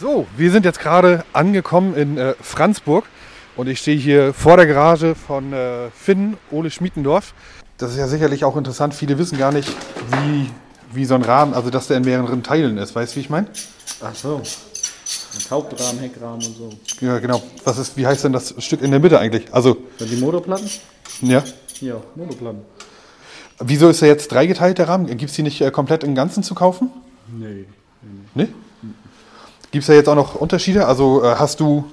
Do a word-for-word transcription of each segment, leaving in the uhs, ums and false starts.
So, wir sind jetzt gerade angekommen in äh, Franzburg und ich stehe hier vor der Garage von äh, Finn Ole Schmiedendorf. Das ist ja sicherlich auch interessant. Viele wissen gar nicht, wie, wie so ein Rahmen, also dass der in mehreren Teilen ist. Weißt du, wie ich meine? Ach so. Ein Hauptrahmen, Heckrahmen und so. Ja, genau. Was ist, wie heißt denn das Stück in der Mitte eigentlich? Also die Monoplatten? Ja. Ja, Monoplatten. Wieso ist er jetzt dreigeteilt, der Rahmen? Gibt es die nicht äh, komplett im Ganzen zu kaufen? Nee. Nee? Gibt es da jetzt auch noch Unterschiede? Also äh, hast du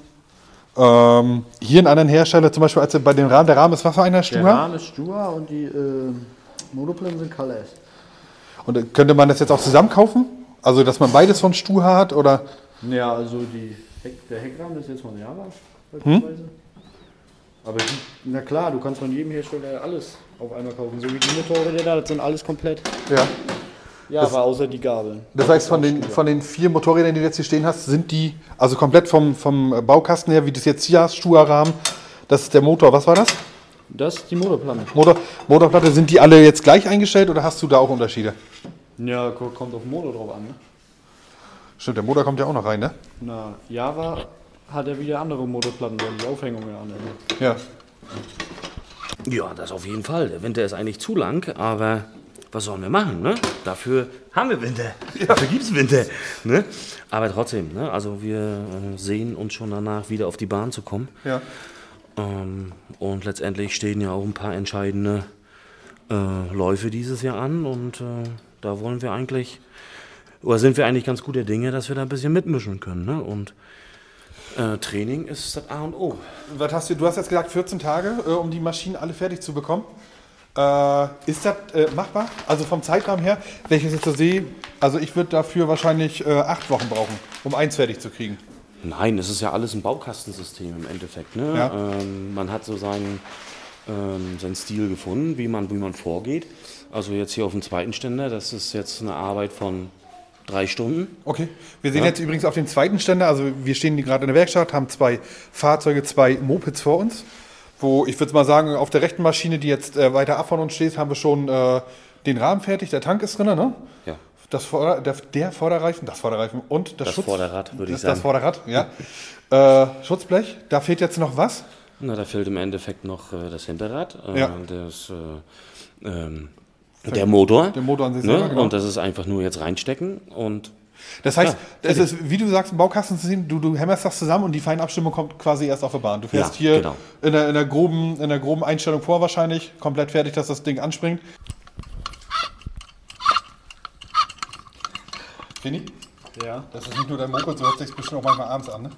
ähm, hier einen anderen Hersteller, zum Beispiel als bei dem Rahmen, der Rahmen ist was für einer? Štúha? Der Rahmen ist Štúha und die äh, Monoplin sind Calais. Und äh, könnte man das jetzt auch zusammen kaufen? Also dass man beides von Štúha hat? Oder? Ja, also die Heck, der Heckrahmen ist jetzt von Java beispielsweise. Hm? Aber die, na klar, du kannst von jedem Hersteller alles auf einmal kaufen. So wie die Motorräder da, das sind alles komplett. Ja. Ja, das, aber außer die Gabeln. Das heißt, von den, von den vier Motorrädern, die du jetzt hier stehen hast, sind die, also komplett vom, vom Baukasten her, wie das jetzt hier hast, Štúha-Rahmen, das ist der Motor, was war das? Das ist die Motorplatte. Motor, Motorplatte, sind die alle jetzt gleich eingestellt oder hast du da auch Unterschiede? Ja, kommt auf den Motor drauf an, ne? Stimmt, der Motor kommt ja auch noch rein, ne? Na, Java hat ja wieder andere Motorplatten, weil die Aufhängungen andere. Ja. Ja, das auf jeden Fall. Der Winter ist eigentlich zu lang, aber... Was sollen wir machen, ne? Dafür haben wir Winter, ja. Dafür gibt's Winter, ne? Aber trotzdem, ne? Also wir sehen uns schon danach, wieder auf die Bahn zu kommen. Ja. Ähm, und letztendlich stehen ja auch ein paar entscheidende äh, Läufe dieses Jahr an und äh, da wollen wir eigentlich, oder sind wir eigentlich ganz guter Dinge, dass wir da ein bisschen mitmischen können, ne? Und äh, Training ist das A und O. Was hast du, du hast jetzt gesagt vierzehn Tage, äh, um die Maschinen alle fertig zu bekommen. Äh, ist das äh, machbar? Also vom Zeitrahmen her, wenn ich das jetzt so sehe, also ich würde dafür wahrscheinlich äh, acht Wochen brauchen, um eins fertig zu kriegen. Nein, es ist ja alles ein Baukastensystem im Endeffekt. Ne? Ja. Ähm, man hat so seinen, ähm, seinen Stil gefunden, wie man, wie man vorgeht. Also jetzt hier auf dem zweiten Ständer, das ist jetzt eine Arbeit von drei Stunden. Okay, wir sehen ja. Jetzt übrigens auf dem zweiten Ständer, also wir stehen gerade in der Werkstatt, haben zwei Fahrzeuge, zwei Mopeds vor uns. Wo, ich würde mal sagen, auf der rechten Maschine, die jetzt äh, weiter ab von uns steht, haben wir schon äh, den Rahmen fertig, der Tank ist drin, ne? Ja. Das Vorder-, der, der Vorderreifen, das Vorderreifen und das, das Schutz, Vorderrad, würde ich sagen. Das Vorderrad, ja. äh, Schutzblech, da fehlt jetzt noch was? Na, da fehlt im Endeffekt noch äh, das Hinterrad, äh, ja. das, äh, ähm, der Motor. Der Motor an sich selber, ne? Genau. Und das ist einfach nur jetzt reinstecken und... Das heißt, ja, es ist, wie du sagst, ein Baukastensystem, du, du hämmerst das zusammen und die Feinabstimmung kommt quasi erst auf der Bahn. Du fährst ja, hier genau. in, der, in, der groben, in der groben Einstellung vor wahrscheinlich, komplett fertig, dass das Ding anspringt. Fini? Ja? Das ist nicht nur dein Moped, so hört sich bestimmt auch manchmal abends an, ne?